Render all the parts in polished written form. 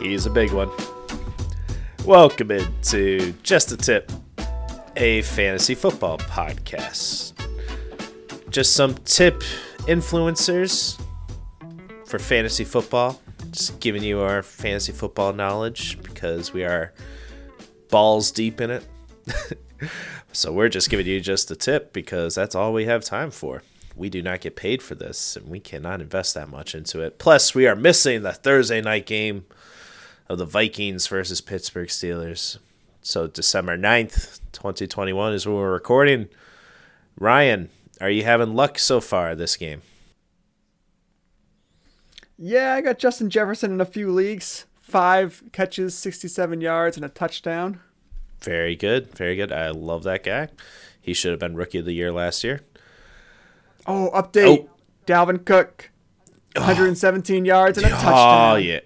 He's a big one. Welcome into Just a Tip, a fantasy football podcast. Just some tip influencers for fantasy football. Just giving you our fantasy football knowledge because we are balls deep in it. So we're just giving you just a tip because that's all we have time for. We do not get paid for this, and we cannot invest that much into it. Plus, we are missing the Thursday night game of the Vikings versus Pittsburgh Steelers. So December 9th, 2021 is when we're recording. Ryan, are you having luck so far this game? Yeah, I got Justin Jefferson in a few leagues. 5 catches, 67 yards, and a touchdown. Very good, very good. I love that guy. He should have been Rookie of the Year last year. Oh, update. Oh. Dalvin Cook, 117 yards and a touchdown. Oh, yeah.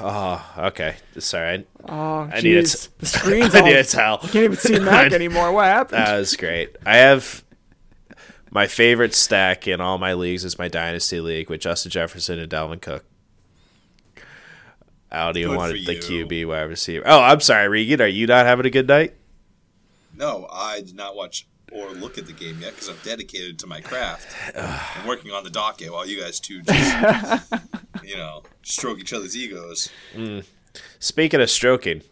Oh, okay. Sorry. I need it. The screen's I need a towel. You can't even see Mac anymore. What happened? That was great. I have my favorite stack in all my leagues is my Dynasty League with Justin Jefferson and Dalvin Cook. I don't even want the QB wide receiver. Oh, I'm sorry, Regan. Are you not having a good night? No, I did not watch or look at the game yet because I'm dedicated to my craft. I'm working on the docket while you guys two just, stroke each other's egos. Mm. Speaking of stroking,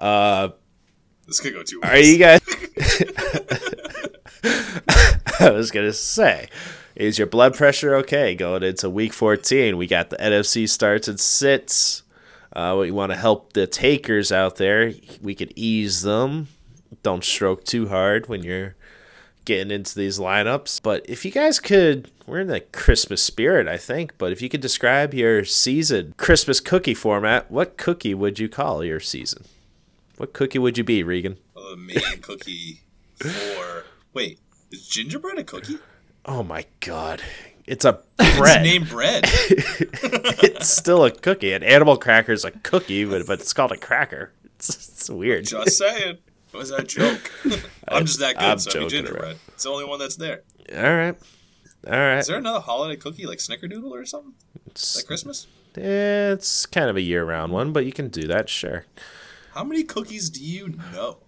this could go too well. Are you guys? I was gonna say, is your blood pressure okay going into Week 14? We got the NFC starts and sits. We want to help the takers out there. We could ease them. Don't stroke too hard when you're getting into these lineups. But if you guys could, we're in the Christmas spirit, I think, but if you could describe your season Christmas cookie format, what cookie would you call your season? What cookie would you be, Regan? A main cookie for... Wait, is gingerbread a cookie? Oh, my God. It's a bread. It's named bread. It's still a cookie. An animal cracker is a cookie, but it's called a cracker. It's weird. Just saying. Was that a joke? I'm just that good, I'm so I mean gingerbread. Around. It's the only one that's there. All right. Is there another holiday cookie like Snickerdoodle or something? It's like Christmas? Yeah, it's kind of a year-round one, but you can do that, sure. How many cookies do you know?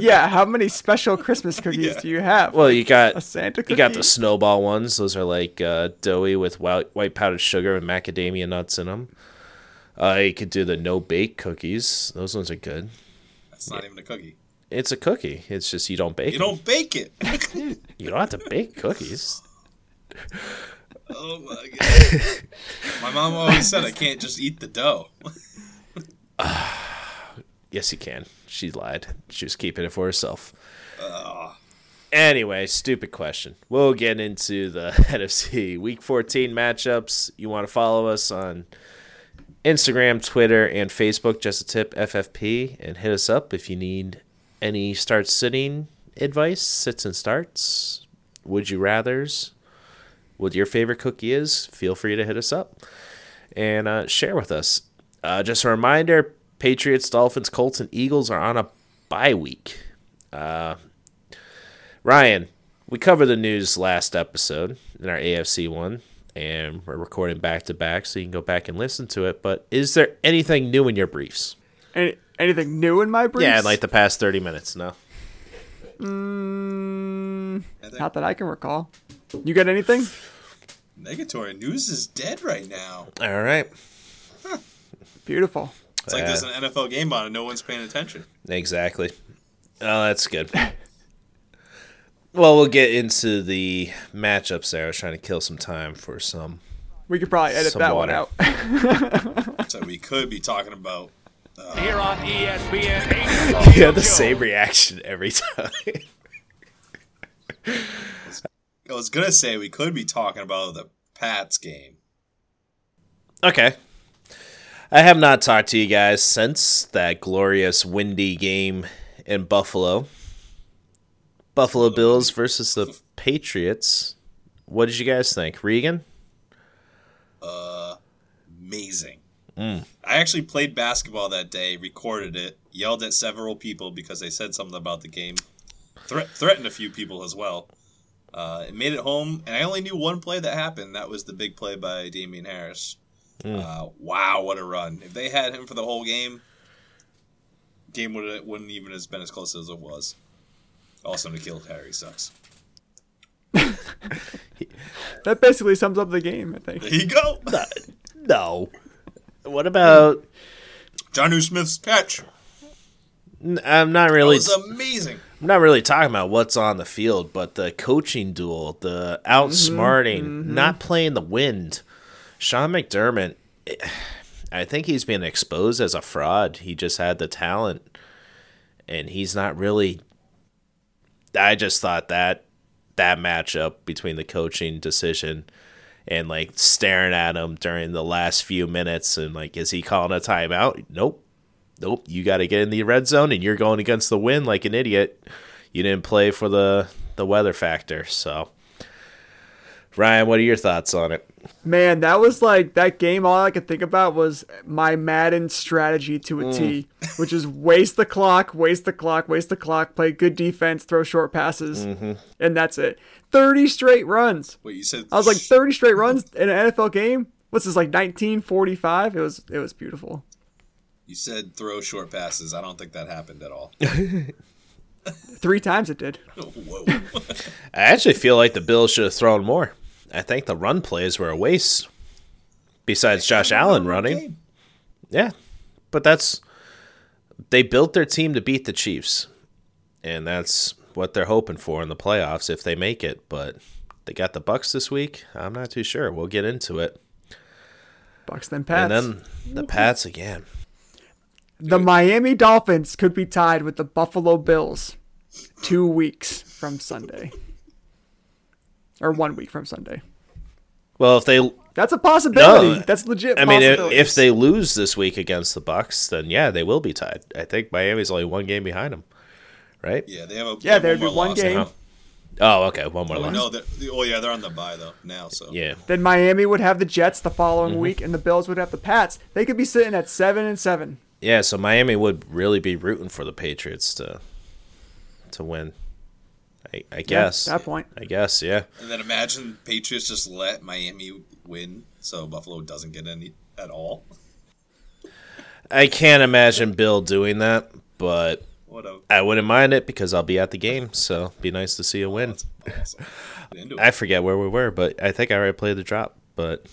Yeah, how many special Christmas cookies do you have? Well, you got a Santa cookie. You got the snowball ones. Those are like doughy with white powdered sugar and macadamia nuts in them. You could do the no-bake cookies. Those ones are good. That's not even a cookie. It's a cookie. It's just you don't bake it. You don't have to bake cookies. Oh, my God. My mom always said I can't just eat the dough. Yes, you can. She lied. She was keeping it for herself. Anyway, stupid question. We'll get into the NFC Week 14 matchups. You want to follow us on Instagram, Twitter, and Facebook, Just a Tip, FFP, and hit us up if you need any start-sitting advice, sits and starts, would-you-rathers, what your favorite cookie is, feel free to hit us up and share with us. Just a reminder, Patriots, Dolphins, Colts, and Eagles are on a bye week. Ryan, we covered the news last episode in our AFC one, and we're recording back-to-back, so you can go back and listen to it, but is there anything new in your briefs? Anything new in my briefs? Yeah, like the past 30 minutes, no. Not that I can recall. You got anything? Negatory news is dead right now. All right. Huh. Beautiful. It's like there's an NFL game on and no one's paying attention. Exactly. Oh, that's good. Well, we'll get into the matchups there. I was trying to kill some time for some. We could probably edit that one out. So we could be talking about. Here on ESPN, you have the same reaction every time. I was going to say we could be talking about the Pats game. Okay. I have not talked to you guys since that glorious windy game in Buffalo. Buffalo Bills versus the Patriots. What did you guys think? Regan? Amazing. Mm. I actually played basketball that day, recorded it, yelled at several people because they said something about the game, threatened a few people as well. It made it home, and I only knew one play that happened. That was the big play by Damian Harris. Wow, what a run. If they had him for the whole game, wouldn't even have been as close as it was. Also, to kill Harry sucks. That basically sums up the game, I think. There you go. No. What about Jonnu Smith's catch? I'm not really. That was amazing. I'm not really talking about what's on the field, but the coaching duel, the outsmarting, not playing the wind. Sean McDermott, I think he's being exposed as a fraud. He just had the talent, and he's not really. I just thought that matchup between the coaching decision and like staring at him during the last few minutes and like, is he calling a timeout? Nope. You got to get in the red zone and you're going against the wind like an idiot. You didn't play for the weather factor. So Ryan, what are your thoughts on it? Man, that was like that game. All I could think about was my Madden strategy to a T, which is waste the clock, play good defense, throw short passes, and that's it. 30 straight runs. Wait, you said? I was like 30 straight runs in an NFL game. What's this, like 1945? It was beautiful. You said throw short passes. I don't think that happened at all. 3 times it did. Whoa. I actually feel like the Bills should have thrown more. I think the run plays were a waste. Besides Josh Allen running. Yeah. But they built their team to beat the Chiefs. And that's what they're hoping for in the playoffs if they make it. But they got the Bucs this week. I'm not too sure. We'll get into it. Bucs then Pats. And then the Pats again. The Miami Dolphins could be tied with the Buffalo Bills 2 weeks from Sunday. Or 1 week from Sunday. Well, if they... That's a possibility. No, that's legit. I mean, if they lose this week against the Bucs, then yeah, they will be tied. I think Miami's only 1 game behind them, right? Yeah, they have a there'd be 1 game. Now. Oh, okay, 1 more loss. No, they're on the bye though now. So yeah, then Miami would have the Jets the following week, and the Bills would have the Pats. They could be sitting at 7-7. Yeah, so Miami would really be rooting for the Patriots to win. I guess. Yeah, that point. I guess, yeah. And then imagine Patriots just let Miami win so Buffalo doesn't get any at all. I can't imagine Bill doing that, but I wouldn't mind it because I'll be at the game, so it'd be nice to see a win. Awesome. I forget where we were, but I think I already played the drop, but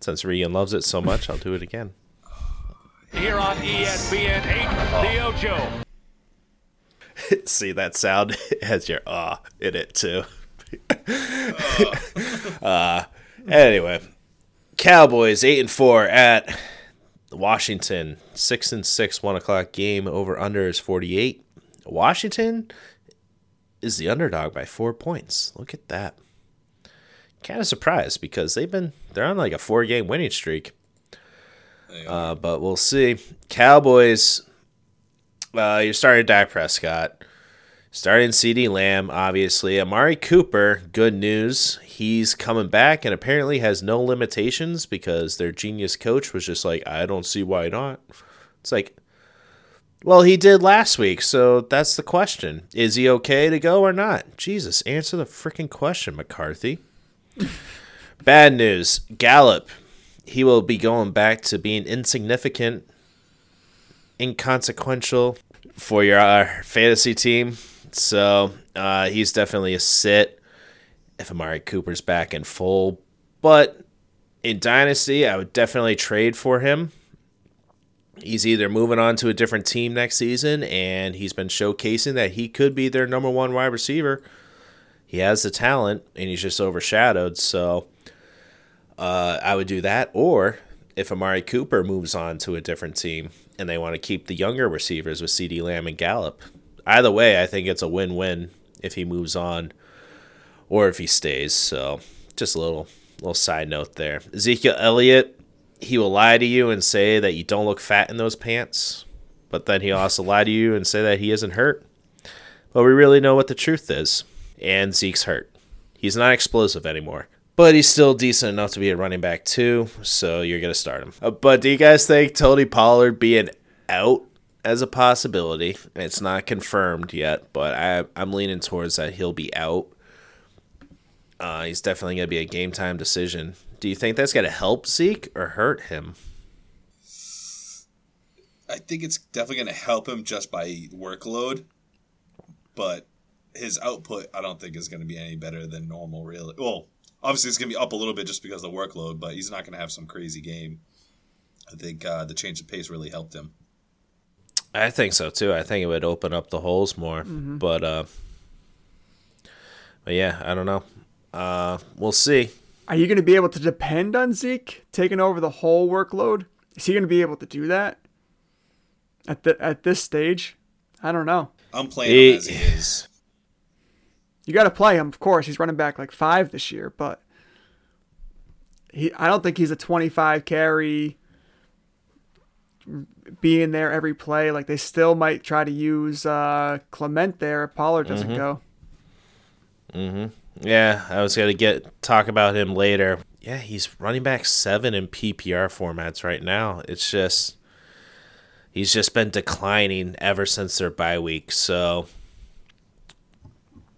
since Regan loves it so much, I'll do it again. Here on ESPN 8, the Ojo. See, that sound has your "ah" in it, too. Anyway, Cowboys 8-4 at Washington. 6-6, 1 o'clock game. Over-under is 48. Washington is the underdog by 4 points. Look at that. Kind of surprised because they're on like a 4-game winning streak. But we'll see. Cowboys, you're starting Dak Prescott. Starting CeeDee Lamb, obviously. Amari Cooper, good news. He's coming back and apparently has no limitations because their genius coach was just like, I don't see why not. It's like, well, he did last week, so that's the question. Is he okay to go or not? Jesus, answer the freaking question, McCarthy. Bad news. Gallup. He will be going back to being insignificant, inconsequential for your fantasy team. So he's definitely a sit if Amari Cooper's back in full. But in Dynasty, I would definitely trade for him. He's either moving on to a different team next season, and he's been showcasing that he could be their number 1 wide receiver. He has the talent, and he's just overshadowed, so... I would do that, or if Amari Cooper moves on to a different team and they want to keep the younger receivers with CeeDee Lamb and Gallup. Either way, I think it's a win-win if he moves on or if he stays. So just a little side note there. Ezekiel Elliott, he will lie to you and say that you don't look fat in those pants, but then he also lie to you and say that he isn't hurt. But we really know what the truth is, and Zeke's hurt. He's not explosive anymore. But he's still decent enough to be a running back, too, so you're going to start him. But do you guys think Tony Pollard being out as a possibility? It's not confirmed yet, but I'm leaning towards that he'll be out. He's definitely going to be a game time decision. Do you think that's going to help Zeke or hurt him? I think it's definitely going to help him just by workload, but his output I don't think is going to be any better than normal, really. Well, obviously it's going to be up a little bit just because of the workload, but he's not going to have some crazy game. I think the change of pace really helped him. I think so, too. I think it would open up the holes more, but yeah, I don't know. We'll see. Are you going to be able to depend on Zeke taking over the whole workload? Is he going to be able to do that at this stage? I don't know. I'm playing him as he is. You got to play him, of course. He's running back like 5 this year, but I don't think he's a 25 carry being there every play. Like they still might try to use Clement there if Pollard doesn't go. Yeah, I was going to talk about him later. Yeah, he's running back 7 in PPR formats right now. It's just he's just been declining ever since their bye week. So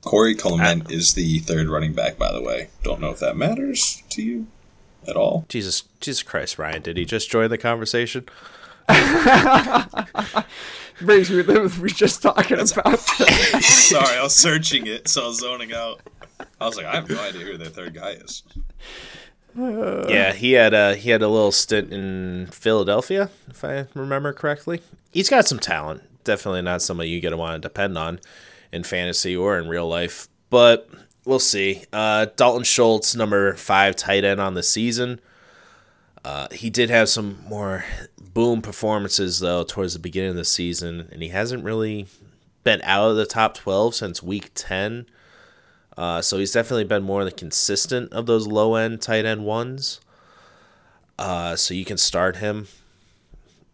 Corey Clement is the 3rd running back, by the way. Don't know if that matters to you at all. Jesus Christ, Ryan, did he just join the conversation? Briggs, we were just talking about that. Sorry, I was searching it, so I was zoning out. I was like, I have no idea who their 3rd guy is. Yeah, he had a little stint in Philadelphia, if I remember correctly. He's got some talent. Definitely not somebody you're going to want to depend on in fantasy or in real life. But we'll see. Dalton Schultz, number 5 tight end on the season. He did have some more boom performances, though, towards the beginning of the season, and he hasn't really been out of the top 12 since week 10. So he's definitely been more the consistent of those low-end tight end ones. So you can start him.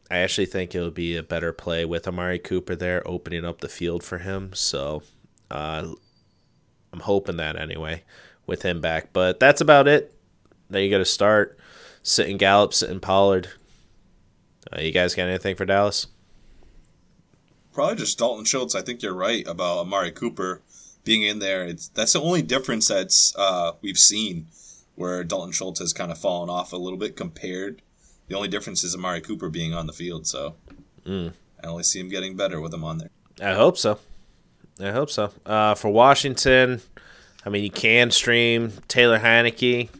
I actually think it'll be a better play with Amari Cooper there, opening up the field for him. So I'm hoping that anyway with him back. But that's about it. Now you got to start sitting Gallup, sitting Pollard. You guys got anything for Dallas? Probably just Dalton Schultz. I think you're right about Amari Cooper being in there. That's the only difference that's we've seen where Dalton Schultz has kind of fallen off a little bit compared. The only difference is Amari Cooper being on the field, so I only see him getting better with him on there. I hope so. For Washington, I mean, you can stream Taylor Heineke.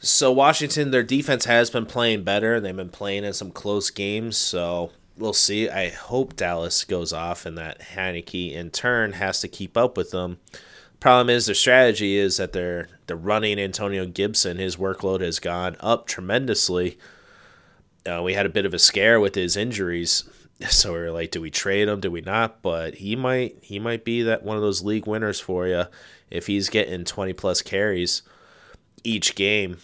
So Washington, their defense has been playing better, and they've been playing in some close games, so we'll see. I hope Dallas goes off and that Heineke, in turn, has to keep up with them. Problem is their strategy is that they're running Antonio Gibson. His workload has gone up tremendously. We had a bit of a scare with his injuries, so we were like, do we trade him? Do we not? But he might be that one of those league winners for you if he's getting 20-plus carries each game.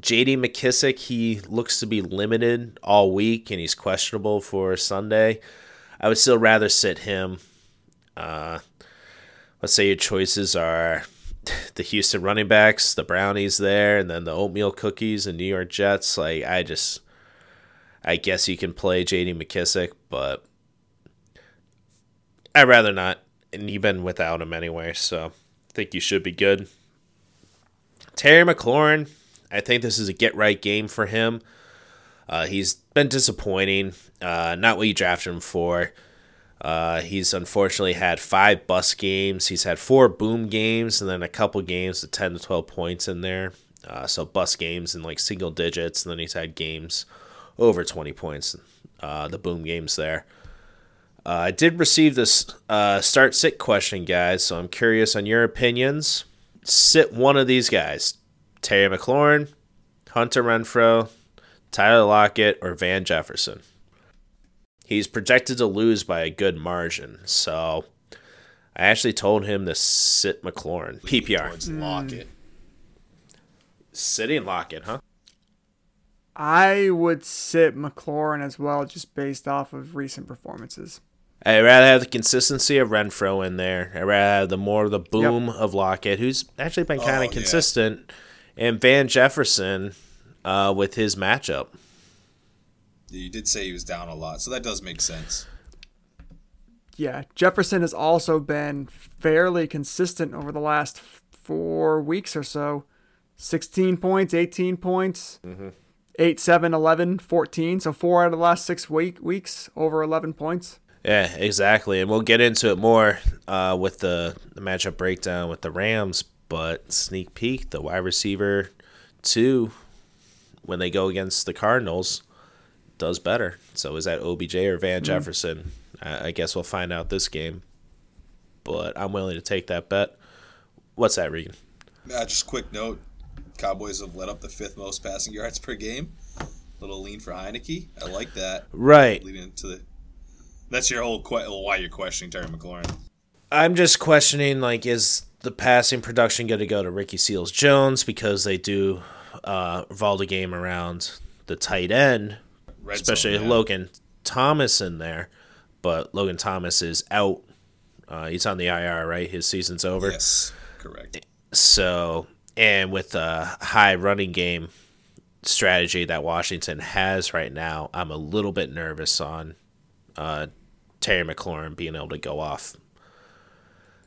J.D. McKissic, he looks to be limited all week, and he's questionable for Sunday. I would still rather sit him. Let's say your choices are the Houston running backs, the Brownies there, and then the oatmeal cookies and New York Jets. Like, I guess you can play J.D. McKissic, but I'd rather not. And you've been without him anyway, so I think you should be good. Terry McLaurin, I think this is a get-right game for him. He's been disappointing, not what you drafted him for. He's unfortunately had 5 bust games. He's had 4 boom games and then a couple games with 10 to 12 points in there. So bust games in like single digits, and then he's had games over 20 points, the boom games there. I did receive this start-sit question, guys, so I'm curious on your opinions. Sit one of these guys, Terry McLaurin, Hunter Renfrow, Tyler Lockett, or Van Jefferson. He's projected to lose by a good margin, so I actually told him to sit McLaurin. PPR. Lockett. Sitting Lockett, huh? I would sit McLaurin as well, just based off of recent performances. I'd rather have the consistency of Renfrow in there. I'd rather have the boom of Lockett, who's actually been kind of consistent, and Van Jefferson with his matchup. You did say he was down a lot, so that does make sense. yeah, Jefferson has also been fairly consistent over the last 4 weeks or so. 16 points, 18 points, 8, 7, 11, 14. So 4 out of the last 6 weeks over 11 points. Yeah, exactly. And we'll get into it more with the matchup breakdown with the Rams. But sneak peek, the wide receiver 2, when they go against the Cardinals, does better. So is that OBJ or Van Jefferson? I guess we'll find out this game. But I'm willing to take that bet. What's that, Regan? Just quick note. Cowboys have let up the 5th most passing yards per game. Little lean for Heineke. I like that. Right. Leading into the... That's your whole why you're questioning Terry McLaurin. I'm just questioning, like, is the passing production going to go to Ricky Seals-Jones because they do revolve the game around the tight end, Red especially zone, Logan Thomas in there. But Logan Thomas is out. He's on the IR, right? His season's over. Yes, correct. So, and with the high running game strategy that Washington has right now, I'm a little bit nervous on Terry McLaurin being able to go off.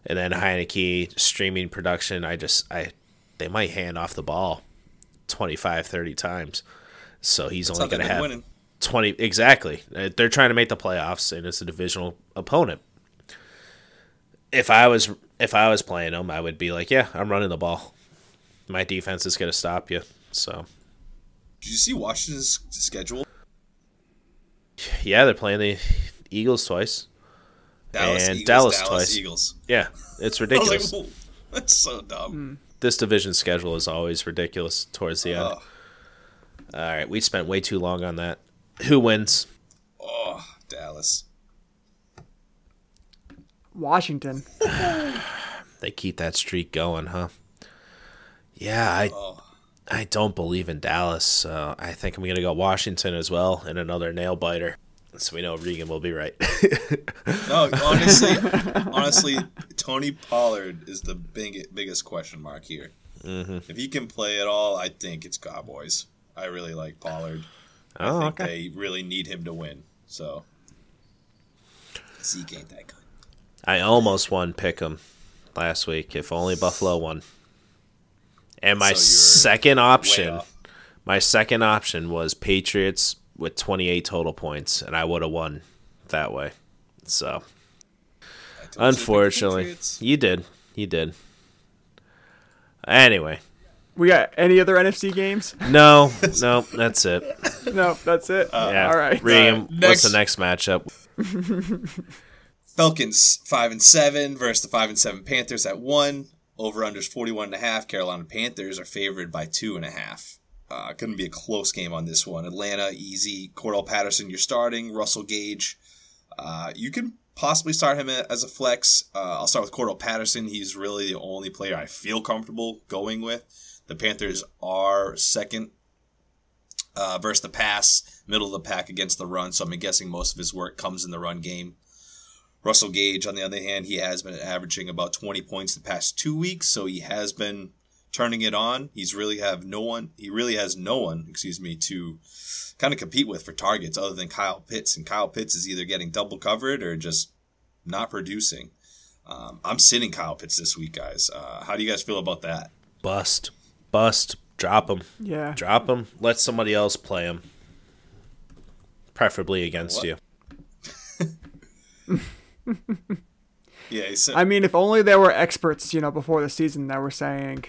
And then Heineke streaming production, they might hand off the ball 25, 30 times. So he's only going to have winning. 20. Exactly. They're trying to make the playoffs, and it's a divisional opponent. If I was playing them, I would be like, yeah, I'm running the ball. My defense is going to stop you. So, did you see Washington's schedule? Yeah, they're playing the Eagles twice. Dallas twice. Eagles. Yeah, it's ridiculous. Like, that's so dumb. This division schedule is always ridiculous towards the end. All right, we spent way too long on that. Who wins? Oh, Dallas. Washington. They keep that streak going, huh? Yeah, I don't believe in Dallas, so I think I'm going to go Washington as well in another nail-biter. So we know Regan will be right. No, honestly, Tony Pollard is the biggest question mark here. If he can play at all, I think it's Cowboys. I really like Pollard. I think they really need him to win. So Zeke ain't that good. I almost won Pick'em last week, if only Buffalo won. And my second option was Patriots with 28 total points, and I would have won that way. So, unfortunately, you did. Anyway, we got any other NFC games? No, that's it. No, that's it. Yeah. All right. Ream, what's the next matchup? Falcons 5-7 versus the 5-7 Panthers at 1. Over-unders 41.5. Carolina Panthers are favored by 2.5. Couldn't be a close game on this one. Atlanta, easy. Cordell Patterson, you're starting. Russell Gage, you can possibly start him as a flex. I'll start with Cordell Patterson. He's really the only player I feel comfortable going with. The Panthers are second versus the pass, middle of the pack against the run, so I'm guessing most of his work comes in the run game. Russell Gage, on the other hand, he has been averaging about 20 points the past 2 weeks, so he has been turning it on. He really has no one to kind of compete with for targets other than Kyle Pitts, and Kyle Pitts is either getting double covered or just not producing. I'm sitting Kyle Pitts this week, guys. How do you guys feel about that? Bust, drop him. Yeah. Drop him. Let somebody else play him, preferably against you. Yeah, I mean, if only there were experts, before the season that were saying,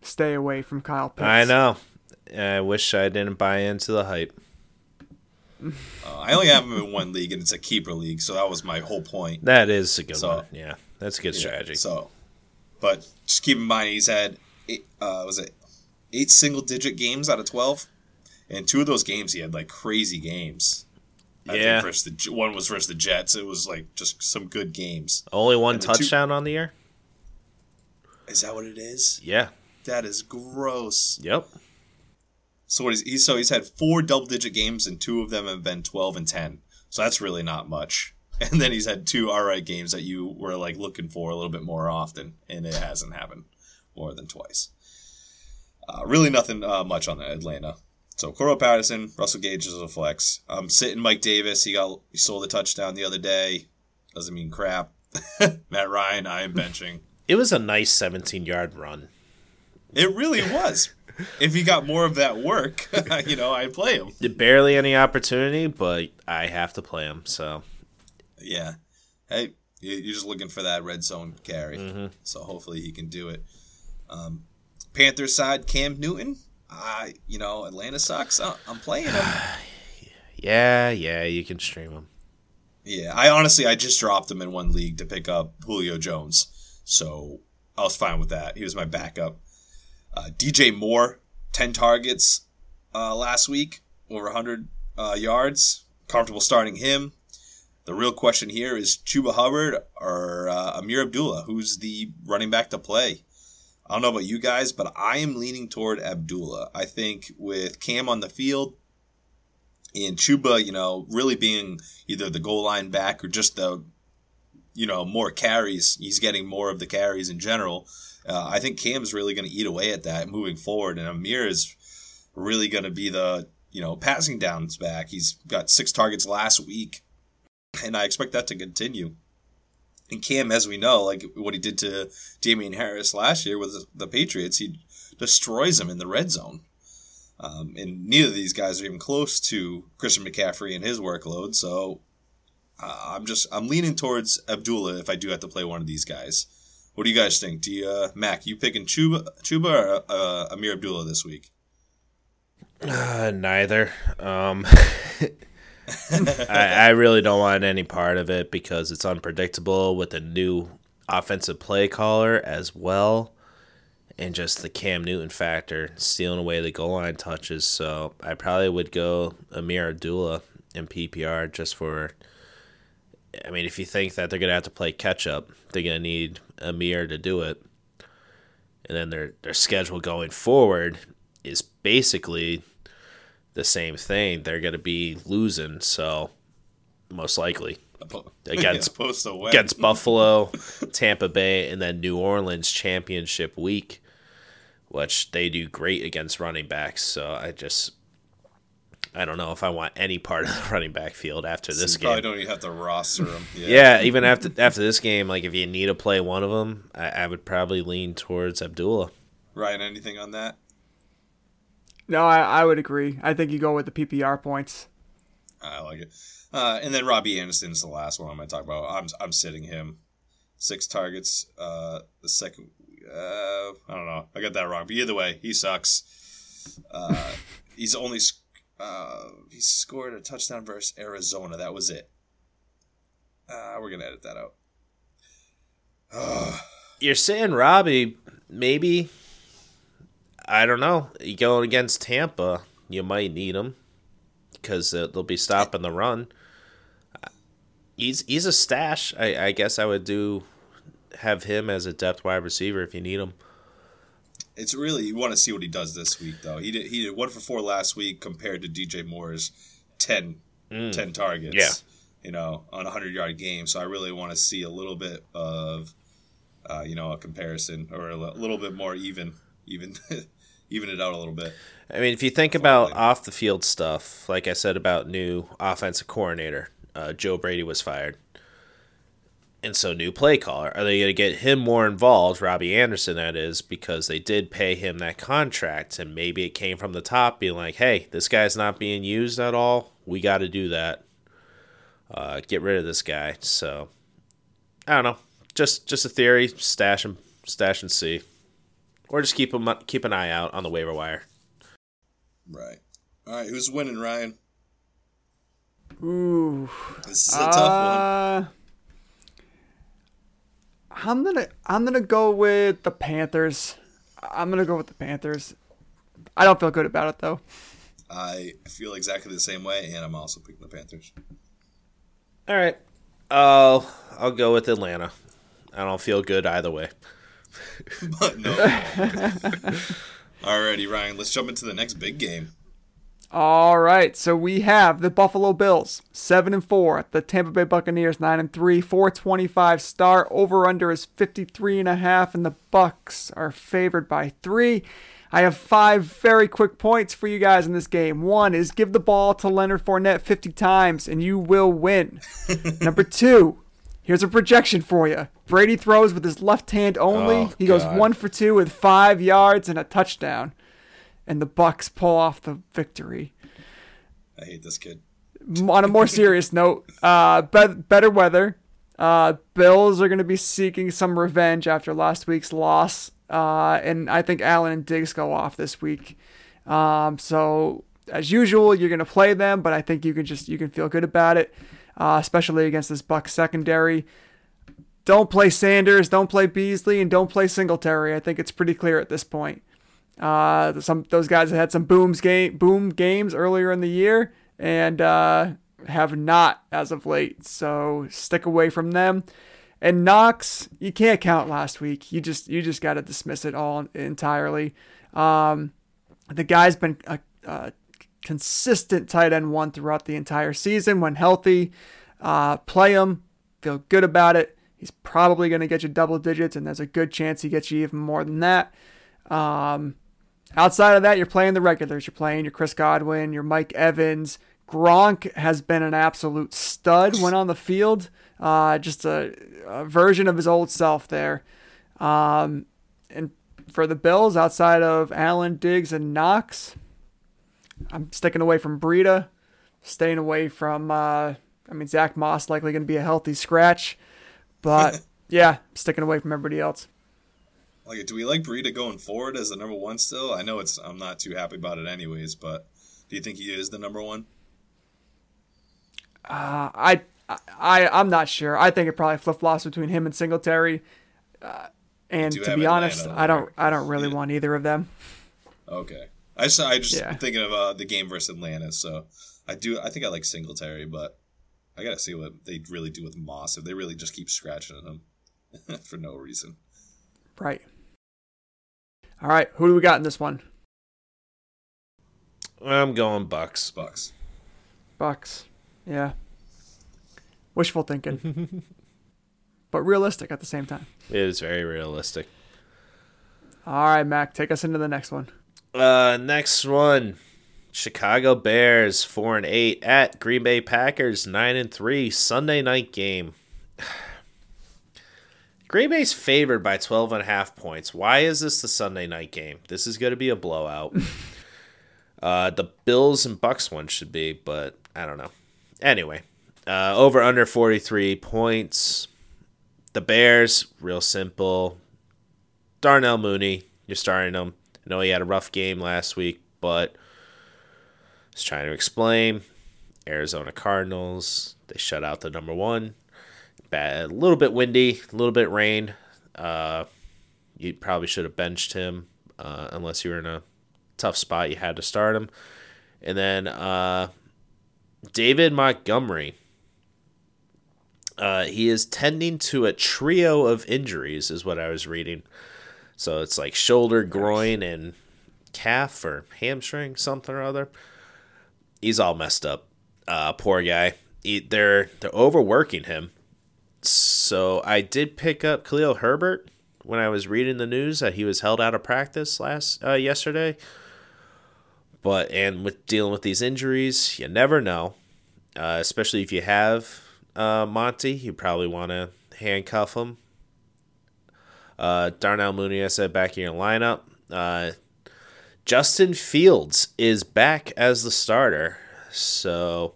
stay away from Kyle Pitts. I know. I wish I didn't buy into the hype. I only have him in one league, and it's a keeper league, so that was my whole point. That is a good one. Yeah, that's a good strategy. So, but just keep in mind, he's had 8 single-digit games out of 12, and 2 of those games he had like crazy games. I think one was versus the Jets. It was like just some good games. Only one touchdown on the year? Is that what it is? Yeah. That is gross. Yep. So he's had 4 double-digit games, and 2 of them have been 12 and 10. So that's really not much. And then he's had 2 all-right games that you were like looking for a little bit more often, and it hasn't happened more than twice. Really nothing much on Atlanta. So, Cordell Patterson, Russell Gage is a flex. I'm sitting Mike Davis. He sold a touchdown the other day. Doesn't mean crap. Matt Ryan, I am benching. It was a nice 17-yard run. It really was. If he got more of that work, you know, I'd play him. Barely any opportunity, but I have to play him, so. Yeah. Hey, you're just looking for that red zone carry. Mm-hmm. So hopefully he can do it. Panthers side, Cam Newton. You know, Atlanta sucks. I'm playing him. Yeah, you can stream him. Yeah, I just dropped him in one league to pick up Julio Jones. So I was fine with that. He was my backup. DJ Moore, 10 targets last week, over 100 yards. Comfortable starting him. The real question here is Chuba Hubbard or Amir Abdullah, who's the running back to play. I don't know about you guys, but I am leaning toward Abdullah. I think with Cam on the field and Chuba, you know, really being either the goal line back or just the, you know, more carries, he's getting more of the carries in general. I think Cam's really going to eat away at that moving forward, and Amir is really going to be the, you know, passing downs back. He's got 6 targets last week, and I expect that to continue. And Cam, as we know, like what he did to Damian Harris last year with the Patriots, he destroys him in the red zone. And neither of these guys are even close to Christian McCaffrey and his workload, so I'm leaning towards Abdullah if I do have to play one of these guys. What do you guys think? Do you, Mac, you picking Chuba or Amir Abdullah this week? Neither. I really don't want any part of it because it's unpredictable with a new offensive play caller as well, and just the Cam Newton factor stealing away the goal line touches. So I probably would go Amir Abdullah in PPR just for. I mean, if you think that they're going to have to play catch-up, they're going to need Amir to do it. And then their schedule going forward is basically the same thing. They're going to be losing, so most likely. Against Buffalo, Tampa Bay, and then New Orleans championship week, which they do great against running backs. So I don't know if I want any part of the running back field after this game. You probably don't even have to roster them. Yeah, even after this game, like if you need to play one of them, I would probably lean towards Abdullah. Ryan, anything on that? No, I would agree. I think you go with the PPR points. I like it. And then Robbie Anderson is the last one I'm going to talk about. I'm sitting him. 6 targets. The second, I don't know. I got that wrong. But either way, he sucks. He's only... he scored a touchdown versus Arizona. That was it. We're going to edit that out. You're saying Robbie, maybe, I don't know, you going against Tampa, you might need him because they'll be stopping the run. He's a stash. I guess I would have him as a depth wide receiver if you need him. It's really, you want to see what he does this week, though. He did 1 for 4 last week compared to DJ Moore's 10 targets, you know, on a 100-yard game. So I really want to see a little bit of, you know, a comparison or a little bit more even it out a little bit. I mean, if you think about off-the-field stuff, like I said about new offensive coordinator, Joe Brady was fired. And so new play caller. Are they going to get him more involved, Robbie Anderson, that is, because they did pay him that contract, and maybe it came from the top being like, hey, this guy's not being used at all. We got to do that. Get rid of this guy. So, I don't know. Just a theory. Stash and see. Or just keep an eye out on the waiver wire. Right. All right, who's winning, Ryan? Ooh. This is a tough one. I'm gonna go with the Panthers. I don't feel good about it though. I feel exactly the same way, and I'm also picking the Panthers. All right, I'll go with Atlanta. I don't feel good either way. But no. Alrighty, Ryan. Let's jump into the next big game. All right, so we have the Buffalo Bills 7-4, the Tampa Bay Buccaneers 9-3, 425 star, over/under is 53.5, and the Bucs are favored by 3. I have 5 very quick points for you guys in this game. 1 is give the ball to Leonard Fournette 50 times and you will win. Number 2, Here's a projection for you. Brady throws with his left hand only. He goes 1-for-2 with 5 yards and a touchdown. And the Bucs pull off the victory. I hate this kid. On a more serious note, better weather. Bills are going to be seeking some revenge after last week's loss. And I think Allen and Diggs go off this week. So as usual, you're going to play them, but I think you can feel good about it. Especially against this Bucs secondary. Don't play Sanders, don't play Beasley, and don't play Singletary. I think it's pretty clear at this point. Those guys had some boom games earlier in the year and have not as of late. So stick away from them. And Knox, you can't count last week. You just got to dismiss it all entirely. The guy's been a consistent tight end one throughout the entire season when healthy. Play him, feel good about it. He's probably going to get you double digits, and there's a good chance he gets you even more than that. Outside of that, you're playing the regulars. You're playing your Chris Godwin, your Mike Evans. Gronk has been an absolute stud when on the field. Just a version of his old self there. And for the Bills, outside of Allen, Diggs, and Knox, I'm sticking away from Breida, staying away from, Zach Moss likely going to be a healthy scratch, but yeah, sticking away from everybody else. Like, do we like Breida going forward as the number one still? I know I'm not too happy about it anyways, but do you think he is the number one? I'm not sure. I think it probably flip-flops between him and Singletary. And to be honest, I don't really want either of them. Okay. I'm thinking of the game versus Atlanta, so I think I like Singletary, but I gotta see what they really do with Moss if they really just keep scratching at him for no reason. Right. All right, who do we got in this one? I'm going Bucks. Bucks. Yeah. Wishful thinking. But realistic at the same time. It is very realistic. All right, Mac, take us into the next one. Next one, Chicago Bears 4-8 at Green Bay Packers 9-3 Sunday night game. Green Bay's favored by 12.5 points. Why is this the Sunday night game? This is going to be a blowout. The Bills and Bucks one should be, but I don't know. Anyway, over under 43 points. The Bears, real simple. Darnell Mooney, you're starting him. I know he had a rough game last week, but I was trying to explain. Arizona Cardinals, they shut out the number one. Bad, a little bit windy, a little bit rain. You probably should have benched him unless you were in a tough spot. You had to start him. And then David Montgomery. He is tending to a trio of injuries is what I was reading. So it's like shoulder, groin, and calf or hamstring, something or other. He's all messed up. Poor guy. They're overworking him. So I did pick up Khalil Herbert when I was reading the news that he was held out of practice yesterday. But with dealing with these injuries, you never know. Especially if you have Monty, you probably want to handcuff him. Darnell Mooney, I said, back in your lineup. Justin Fields is back as the starter. So,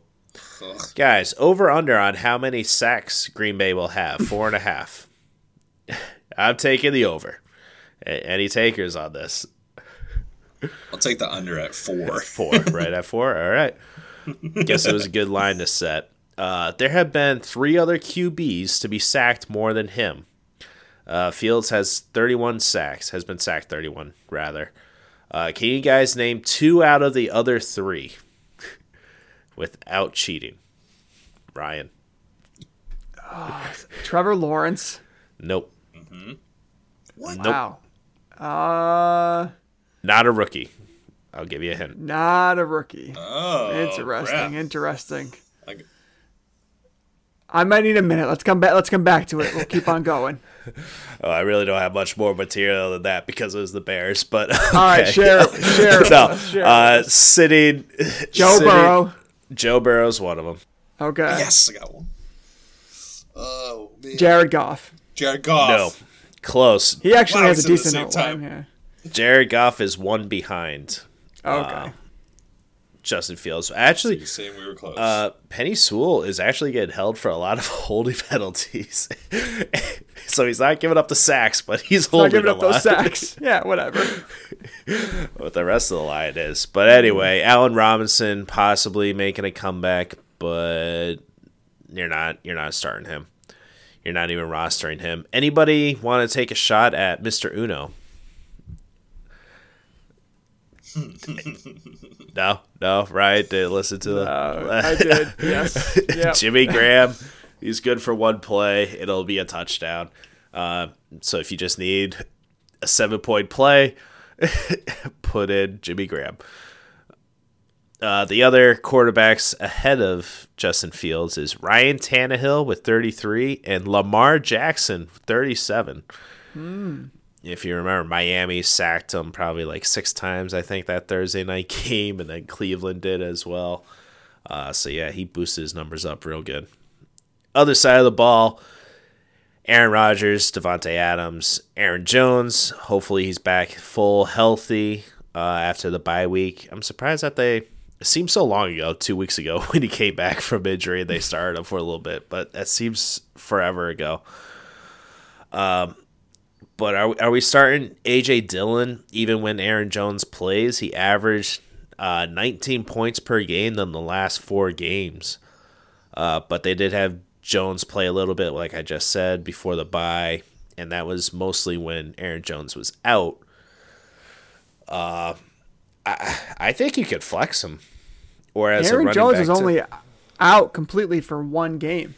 guys, over-under on how many sacks Green Bay will have. 4.5. I'm taking the over. Any takers on this? I'll take the under at 4. 4, right at 4? All right. Guess it was a good line to set. There have been 3 other QBs to be sacked more than him. Fields has 31 sacks, has been sacked 31, rather. Can you guys name 2 out of the other 3 without cheating? Ryan. Trevor Lawrence. Nope. Mm-hmm. What? Nope. Wow. Not a rookie. I'll give you a hint. Not a rookie. Oh, Interesting. I might need a minute. Let's come back to it. We'll keep on going. I really don't have much more material than that because it was the Bears. But okay. All right, share. No, share. Joe Burrow. Joe Burrow's one of them. Okay. Yes, I got one. Oh, man. Jared Goff. No. Close. He actually has a decent outline. Yeah. Jared Goff is one behind. Okay. Justin Fields. Actually, you're saying we were close. Penei Sewell is actually getting held for a lot of holding penalties. So he's not giving up the sacks, but he's holding not giving up those sacks. Yeah, whatever. What the rest of the line is. But anyway, Allen Robinson possibly making a comeback, but you're not starting him. You're not even rostering him. Anybody want to take a shot at Mr. Uno? No, Ryan did listen to it. I did, yes. Yep. Jimmy Graham, he's good for one play. It'll be a touchdown. So if you just need a 7-point play, put in Jimmy Graham. The other quarterbacks ahead of Justin Fields is Ryan Tannehill with 33 and Lamar Jackson 37. If you remember, Miami sacked him probably like 6 times, I think, that Thursday night game, and then Cleveland did as well. So, yeah, he boosted his numbers up real good. Other side of the ball, Aaron Rodgers, Devontae Adams, Aaron Jones. Hopefully he's back full, healthy after the bye week. I'm surprised that they... It seems so long ago, 2 weeks ago, when he came back from injury and they started him for a little bit, but that seems forever ago. But are we starting A.J. Dillon even when Aaron Jones plays? He averaged 19 points per game in the last 4 games. But they did have Jones play a little bit, like I just said, before the bye, and that was mostly when Aaron Jones was out. I think you could flex him. Or as Aaron Jones is only out completely for 1 game.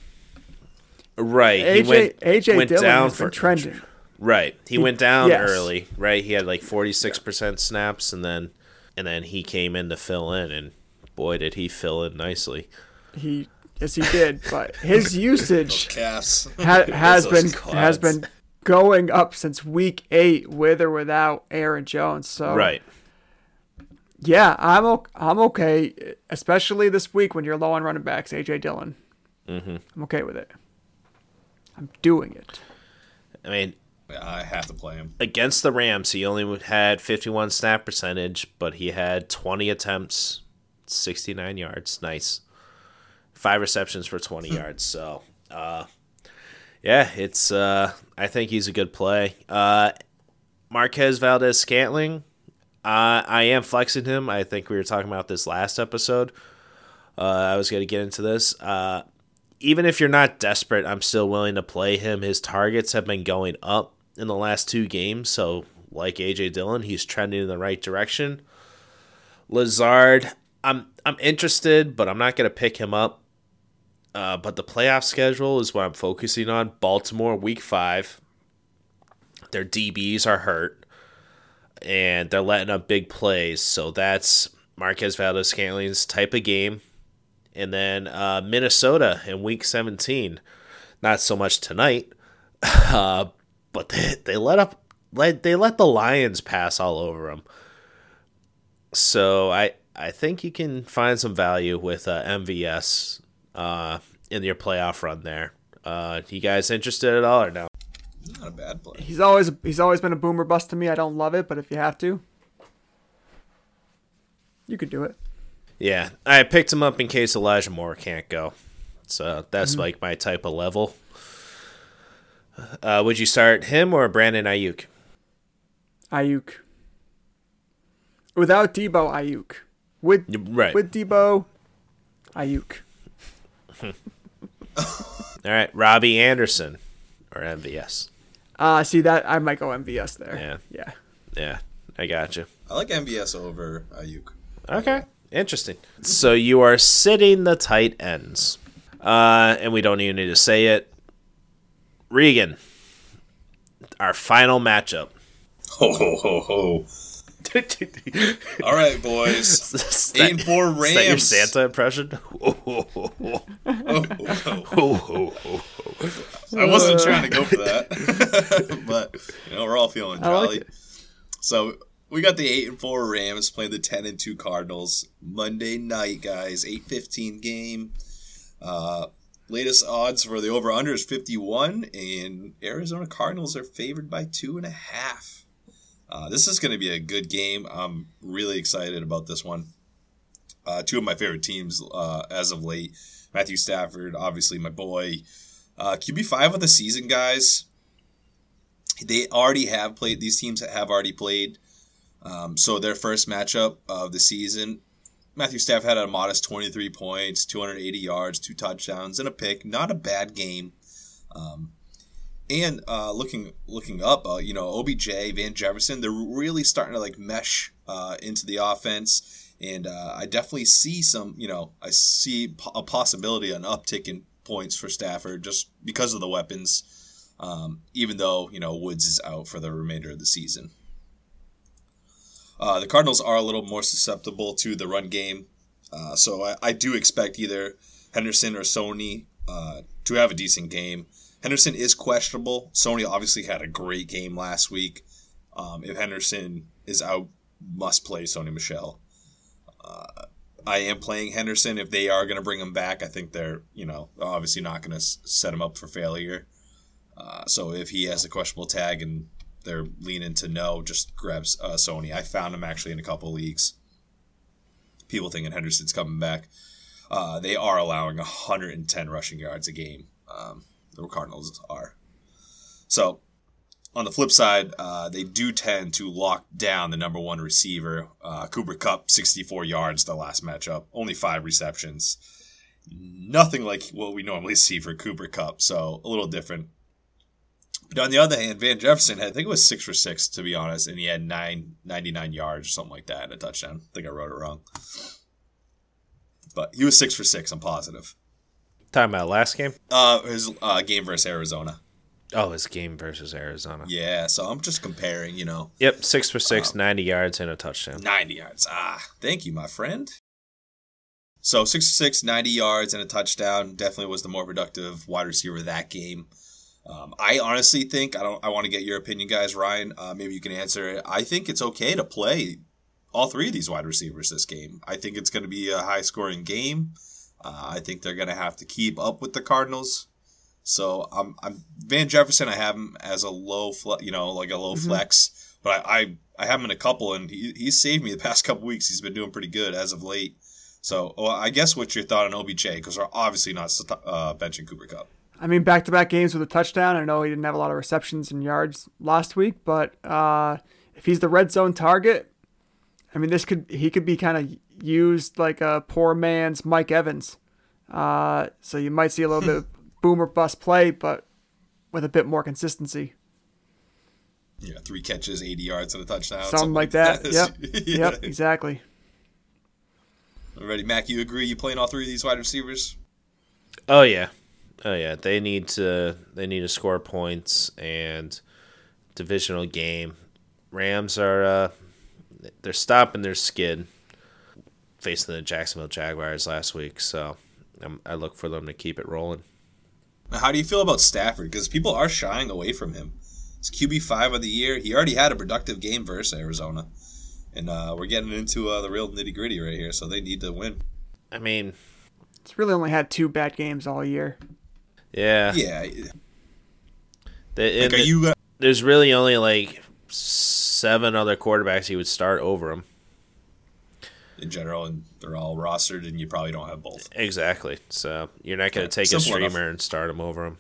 Right. AJ Dillon down for trending. Right. He went down early, right? He had like 46% snaps and then he came in to fill in, and boy did he fill in nicely. Yes, he did, but his usage has been going up since week 8 with or without Aaron Jones. So right. Yeah, I'm okay, especially this week when you're low on running backs, A.J. Dillon. Mm-hmm. I'm okay with it. I'm doing it. I mean, I have to play him. Against the Rams, he only had 51% snap percentage, but he had 20 attempts, 69 yards. Nice. 5 receptions for 20 yards. So, yeah, it's. I think he's a good play. Marquez Valdes-Scantling. I am flexing him. I think we were talking about this last episode. I was going to get into this. Even if you're not desperate, I'm still willing to play him. His targets have been going up in the last 2 games. So, like A.J. Dillon, he's trending in the right direction. Lazard, I'm interested, but I'm not going to pick him up. But the playoff schedule is what I'm focusing on. Baltimore, week 5. Their DBs are hurt. And they're letting up big plays. So that's Marquez Valdes-Scantling's type of game. And then Minnesota in week 17. Not so much tonight. But they let the Lions pass all over them. So I think you can find some value with MVS in your playoff run there. You guys interested at all or no? Not a bad play. He's always been a boom or bust to me. I don't love it, but if you have to, you could do it. Yeah, I picked him up in case Elijah Moore can't go. So that's like my type of level. Would you start him or Brandon Ayuk? Ayuk. Without Debo, Ayuk. With Debo, Ayuk. All right, Robbie Anderson or MVS. See that I might go MVS there. Yeah. I got you. I like MVS over Ayuk. Okay, interesting. So you are sitting the tight ends, and we don't even need to say it. Regan, our final matchup. Ho ho ho ho! All right, boys. 8-4 Rams. Is that your Santa impression? Ho ho ho ho! Ho ho ho ho! I wasn't trying to go for that, but we're all feeling jolly. Like, so we got the 8-4 Rams playing the 10-2 Cardinals Monday night, guys. 8:15 game. Latest odds for the over-under is 51, and Arizona Cardinals are favored by 2.5. This is going to be a good game. I'm really excited about this one. Two of my favorite teams as of late. Matthew Stafford, obviously my boy. QB5 of the season, guys. They already have played. These teams have already played. So their first matchup of the season, Matthew Stafford had a modest 23 points, 280 yards, 2 touchdowns, and a pick. Not a bad game. And looking up, OBJ, Van Jefferson, they're really starting to mesh into the offense. And I definitely see a possibility, an uptick in points for Stafford just because of the weapons, even though, Woods is out for the remainder of the season. The Cardinals are a little more susceptible to the run game. So I do expect either Henderson or Sony to have a decent game. Henderson is questionable. Sony obviously had a great game last week. If Henderson is out, must play Sony Michel. I am playing Henderson. If they are going to bring him back, I think they're, obviously not going to set him up for failure. So if he has a questionable tag and they're leaning to no, just grabs Sony. I found him actually in a couple leagues. People thinking Henderson's coming back. They are allowing 110 rushing yards a game. The Cardinals are. So on the flip side, they do tend to lock down the number one receiver. Cooper Kupp, 64 yards the last matchup. Only 5 receptions. Nothing like what we normally see for Cooper Kupp, so a little different. But on the other hand, Van Jefferson had, I think it was 6 for 6, to be honest, and he had 99 yards or something like that, and a touchdown. I think I wrote it wrong. But he was 6 for 6, I'm positive. Talking about last game? His game versus Arizona. Oh, his game versus Arizona. Yeah, so I'm just comparing, Yep, 6 for 6, 90 yards, and a touchdown. 90 yards. Ah, thank you, my friend. So 6 for 6, 90 yards, and a touchdown. Definitely was the more productive wide receiver that game. I honestly think, I want to get your opinion, guys. Ryan, maybe you can answer it. I think it's okay to play all 3 of these wide receivers this game. I think it's going to be a high-scoring game. I think they're going to have to keep up with the Cardinals. So I'm Van Jefferson. I have him as a low, flex, but I have him in a couple, and he's saved me the past couple weeks. He's been doing pretty good as of late. So I guess what's your thought on OBJ? Because we're obviously not benching Cooper Kupp. I mean, back-to-back games with a touchdown. I know he didn't have a lot of receptions and yards last week, but if he's the red zone target, I mean, he could be kind of used like a poor man's Mike Evans. So you might see a little bit of boom or bust play, but with a bit more consistency. Yeah, 3 catches, 80 yards, and a touchdown. Something like that. Yep. Yeah. Yep, exactly. Already, Mac, you agree? You playing all 3 of these wide receivers? Oh yeah. They need to score points, and divisional game. Rams are they're stopping their skid facing the Jacksonville Jaguars last week, so I look for them to keep it rolling. How do you feel about Stafford? Because people are shying away from him. It's QB5 of the year. He already had a productive game versus Arizona. And we're getting into the real nitty-gritty right here, so they need to win. I mean, it's really only had 2 bad games all year. Yeah. Yeah. There's really only 7 other quarterbacks you would start over him. In general, and they're all rostered, and you probably don't have both. Exactly. So you're not going to take a streamer and start him over him.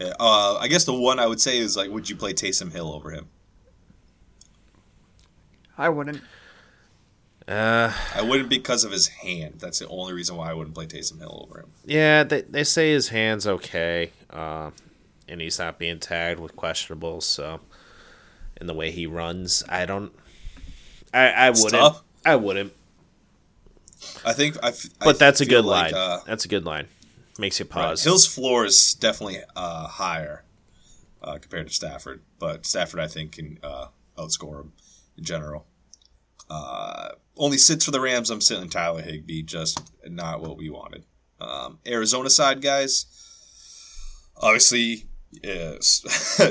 Yeah, I guess the one I would say is, would you play Taysom Hill over him? I wouldn't. I wouldn't because of his hand. That's the only reason why I wouldn't play Taysom Hill over him. Yeah, they say his hand's okay, and he's not being tagged with questionables. So, and the way he runs, I wouldn't. I think but that's a good line. That's a good line. Makes you pause. Right. Hill's floor is definitely higher compared to Stafford, but Stafford I think can outscore him in general. Only sits for the Rams. I'm sitting Tyler Higbee, just not what we wanted. Arizona side guys, obviously,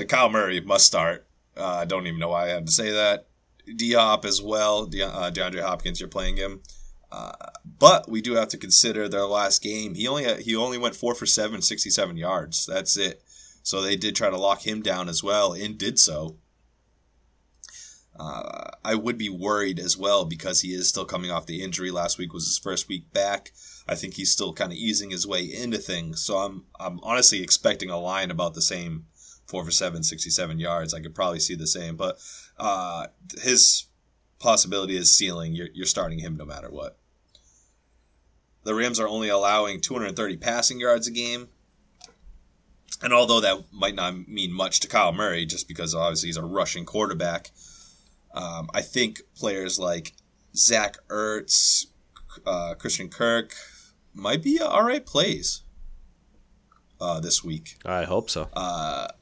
Kyle Murray must start. I don't even know why I had to say that. D-Hop as well. DeAndre Hopkins, you're playing him. But we do have to consider their last game. He only went 4 for 7, 67 yards. That's it. So they did try to lock him down as well and did so. I would be worried as well because he is still coming off the injury. Last week was his first week back. I think he's still kind of easing his way into things. So I'm honestly expecting a line about the same, 4 for 7, 67 yards. I could probably see the same. But his possibility is ceiling. You're starting him no matter what. The Rams are only allowing 230 passing yards a game. And although that might not mean much to Kyle Murray just because obviously he's a rushing quarterback, I think players like Zach Ertz, Christian Kirk might be all right plays this week. I hope so.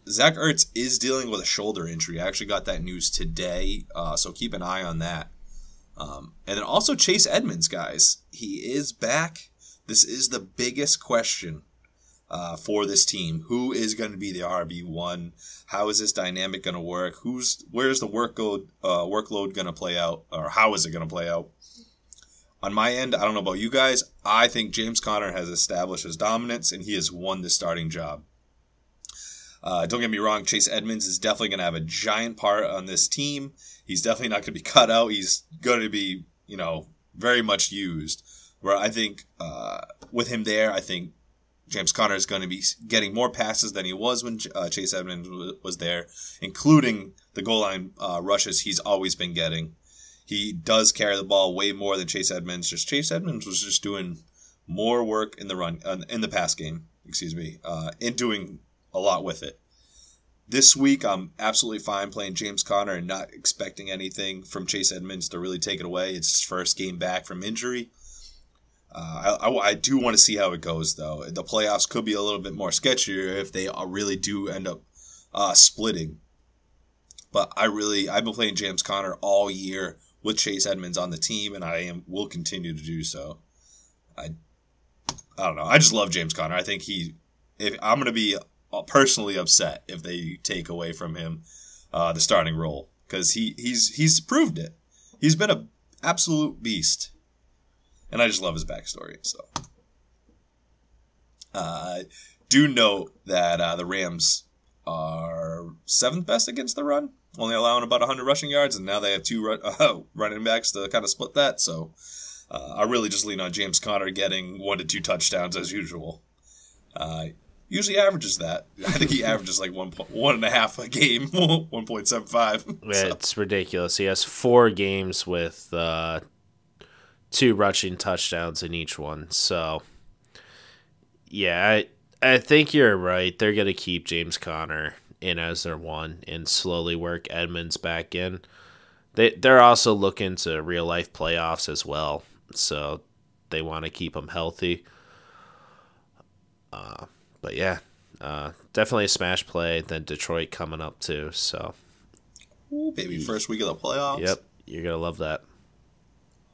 Zach Ertz is dealing with a shoulder injury. I actually got that news today, so keep an eye on that. And then also Chase Edmonds, guys. He is back. This is the biggest question for this team. Who is going to be the RB1? How is this dynamic going to work? Where's the workload going to play out, or how is it going to play out? On my end, I don't know about you guys, I think James Conner has established his dominance, and he has won the starting job. Don't get me wrong, Chase Edmonds is definitely going to have a giant part on this team. He's definitely not going to be cut out. He's going to be, very much used. Where I think with him there, I think James Conner is going to be getting more passes than he was when Chase Edmonds was there, including the goal line rushes he's always been getting. He does carry the ball way more than Chase Edmonds. Just Chase Edmonds was just doing more work in the pass game, and doing a lot with it. This week, I'm absolutely fine playing James Conner and not expecting anything from Chase Edmonds to really take it away. It's his first game back from injury. I do want to see how it goes, though. The playoffs could be a little bit more sketchier if they really do end up splitting. But I've been playing James Conner all year with Chase Edmonds on the team, and will continue to do so. I don't know. I just love James Conner. I think I'm going to be personally upset if they take away from him the starting role because he's proved it. He's been an absolute beast. And I just love his backstory. So, do note that the Rams are 7th best against the run, only allowing about 100 rushing yards, and now they have two running backs to kind of split that. So, I really just lean on James Conner getting 1 to 2 touchdowns as usual. Usually averages that. I think he averages like 1.5 a game, 1.75. So. It's ridiculous. He has 4 games with 2 rushing touchdowns in each one. So, yeah, I think you're right. They're going to keep James Conner in as their one and slowly work Edmonds back in. They're also looking to real-life playoffs as well, so they want to keep him healthy. But, yeah, definitely a smash play. Then Detroit coming up, too. So, ooh, baby, first week of the playoffs. Yep, you're going to love that.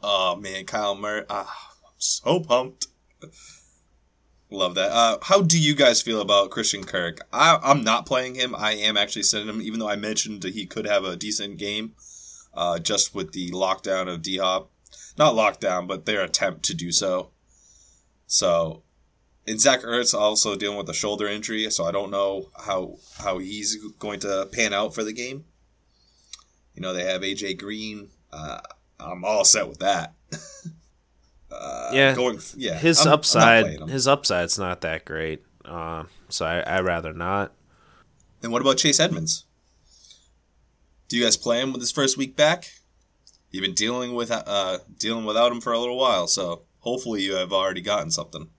Oh, man, Kyle Murray. I'm so pumped. Love that. How do you guys feel about Christian Kirk? I'm not playing him. I am actually sending him, even though I mentioned that he could have a decent game just with the lockdown of D-Hop. Not lockdown, but their attempt to do so. So, and Zach Ertz also dealing with a shoulder injury, so I don't know how he's going to pan out for the game. They have A.J. Green. I'm all set with that. His upside's not that great, so I'd rather not. And what about Chase Edmonds? Do you guys play him with his first week back? You've been dealing without him for a little while, so hopefully you have already gotten something.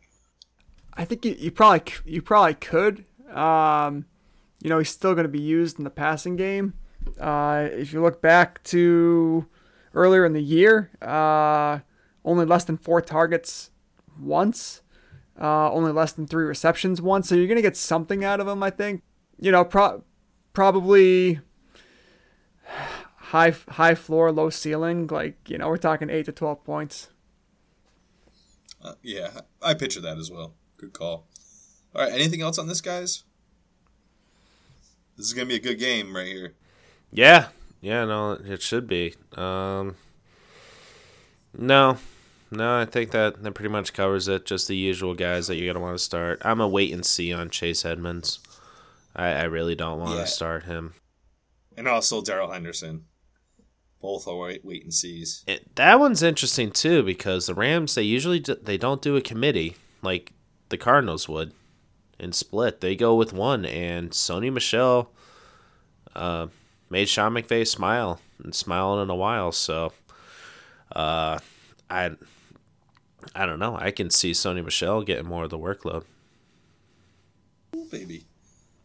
I think you probably could. He's still going to be used in the passing game. If you look back to earlier in the year, only less than 4 targets once, only less than 3 receptions once. So you're going to get something out of him, I think. Probably high floor, low ceiling. We're talking 8 to 12 points. Yeah, I picture that as well. Good call. All right, anything else on this, guys? This is going to be a good game right here. Yeah, no, it should be. No, No, I think that pretty much covers it. Just the usual guys that you're going to want to start. I'm a wait and see on Chase Edmonds. I really don't want to start him. And also Darrell Henderson. Both are wait and sees. That one's interesting, too, because the Rams, they don't do a committee like the Cardinals would in split. They go with one, and Sony Michel made Sean McVay smile, and smiling in a while. So I don't know. I can see Sony Michel getting more of the workload. Ooh, baby.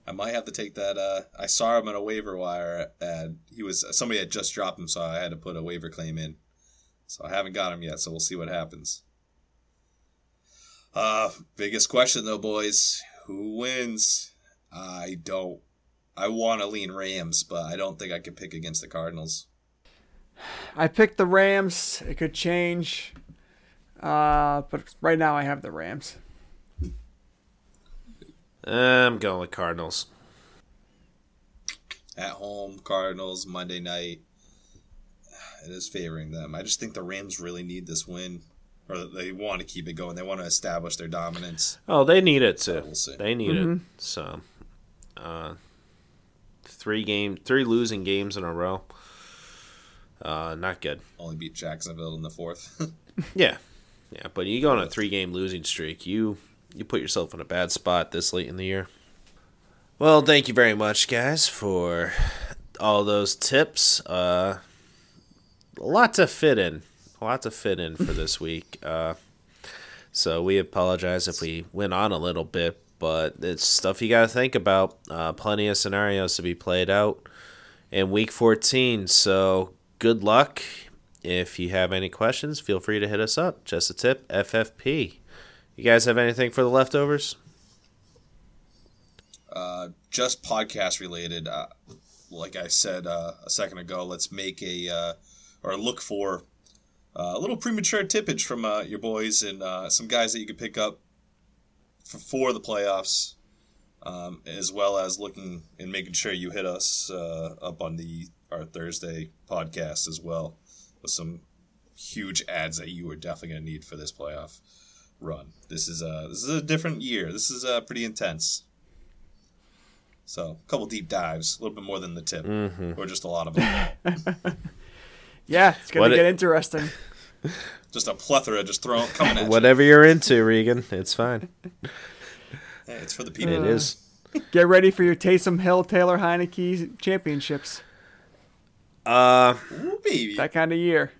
I might have to take that. I saw him on a waiver wire, and somebody had just dropped him, so I had to put a waiver claim in. So I haven't got him yet, so we'll see what happens. Biggest question, though, boys. Who wins? I want to lean Rams, but I don't think I could pick against the Cardinals. I picked the Rams. It could change. But right now I have the Rams. I'm going with Cardinals. At home, Cardinals, Monday night. It is favoring them. I just think the Rams really need this win. Or they want to keep it going. They want to establish their dominance. Oh, they need it, too. We'll they need it. So, three losing games in a row. Not good. Only beat Jacksonville in the fourth. Yeah, but you go on a three-game losing streak, you put yourself in a bad spot this late in the year. Well, thank you very much, guys, for all those tips. A lot to fit in for this week. So we apologize if we went on a little bit, but it's stuff you got to think about. Plenty of scenarios to be played out in Week 14. So good luck. If you have any questions, feel free to hit us up. Just a tip, FFP. You guys have anything for the leftovers? Just podcast related. Like I said a second ago, let's make a little premature tippage from your boys and some guys that you could pick up for the playoffs, as well as looking and making sure you hit us up on our Thursday podcast as well with some huge ads that you are definitely going to need for this playoff run. This is a different year. This is pretty intense. So a couple deep dives, a little bit more than the tip, or just a lot of them. Yeah, it's going to get interesting. Just a plethora, just throwing coming at whatever you're into, Regan, it's fine. Hey, it's for the people. It is. Get ready for your Taysom Hill, Taylor Heineke championships. Ooh, baby. That kind of year.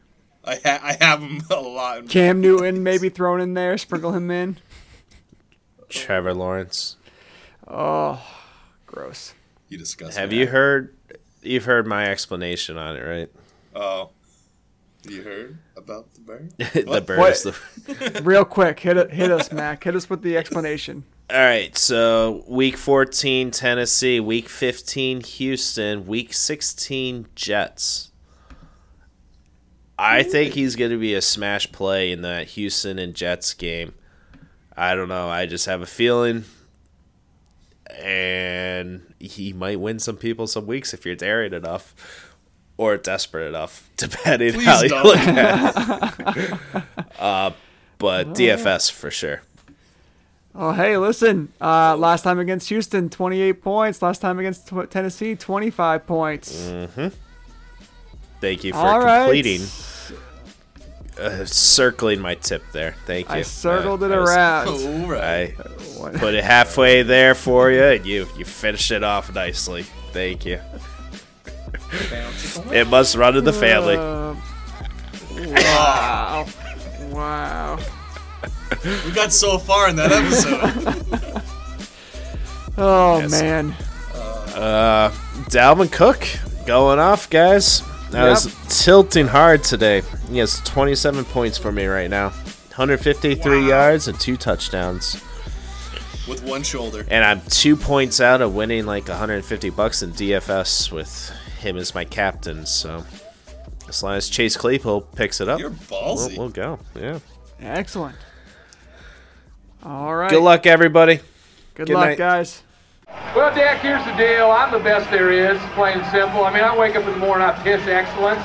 I have him a lot. Cam Newton maybe thrown in there. Sprinkle him in. Trevor Lawrence. Oh, gross. You disgust. Have you heard? You've heard my explanation on it, right? Oh, you heard about the bird? Real quick, hit us, Mac. Hit us with the explanation. All right, so Week 14, Tennessee. Week 15, Houston. Week 16, Jets. I think he's going to be a smash play in that Houston and Jets game. I don't know. I just have a feeling. And he might win some people some weeks if you're daring enough or desperate enough, depending how you look at it. But DFS for sure. Oh, hey, listen. Last time against Houston, 28 points. Last time against Tennessee, 25 points. Mm-hmm. Thank you for completing, circling my tip there. Thank you. I circled it around. All right. I put it halfway there for you, and you finished it off nicely. Thank you. It must run in the family. Wow. Wow. We got so far in that episode. Man. Dalvin Cook going off, guys. That was tilting hard today. He has 27 points for me right now. 153 yards and 2 touchdowns. With one shoulder. And I'm 2 points out of winning like $150 in DFS with him as my captain. So as long as Chase Claypool picks it up, you're ballsy. We'll go. Yeah. Excellent. All right. Good luck, everybody. Good luck, guys. Well, Dak, here's the deal. I'm the best there is, plain and simple. I mean, I wake up in the morning, I piss excellence.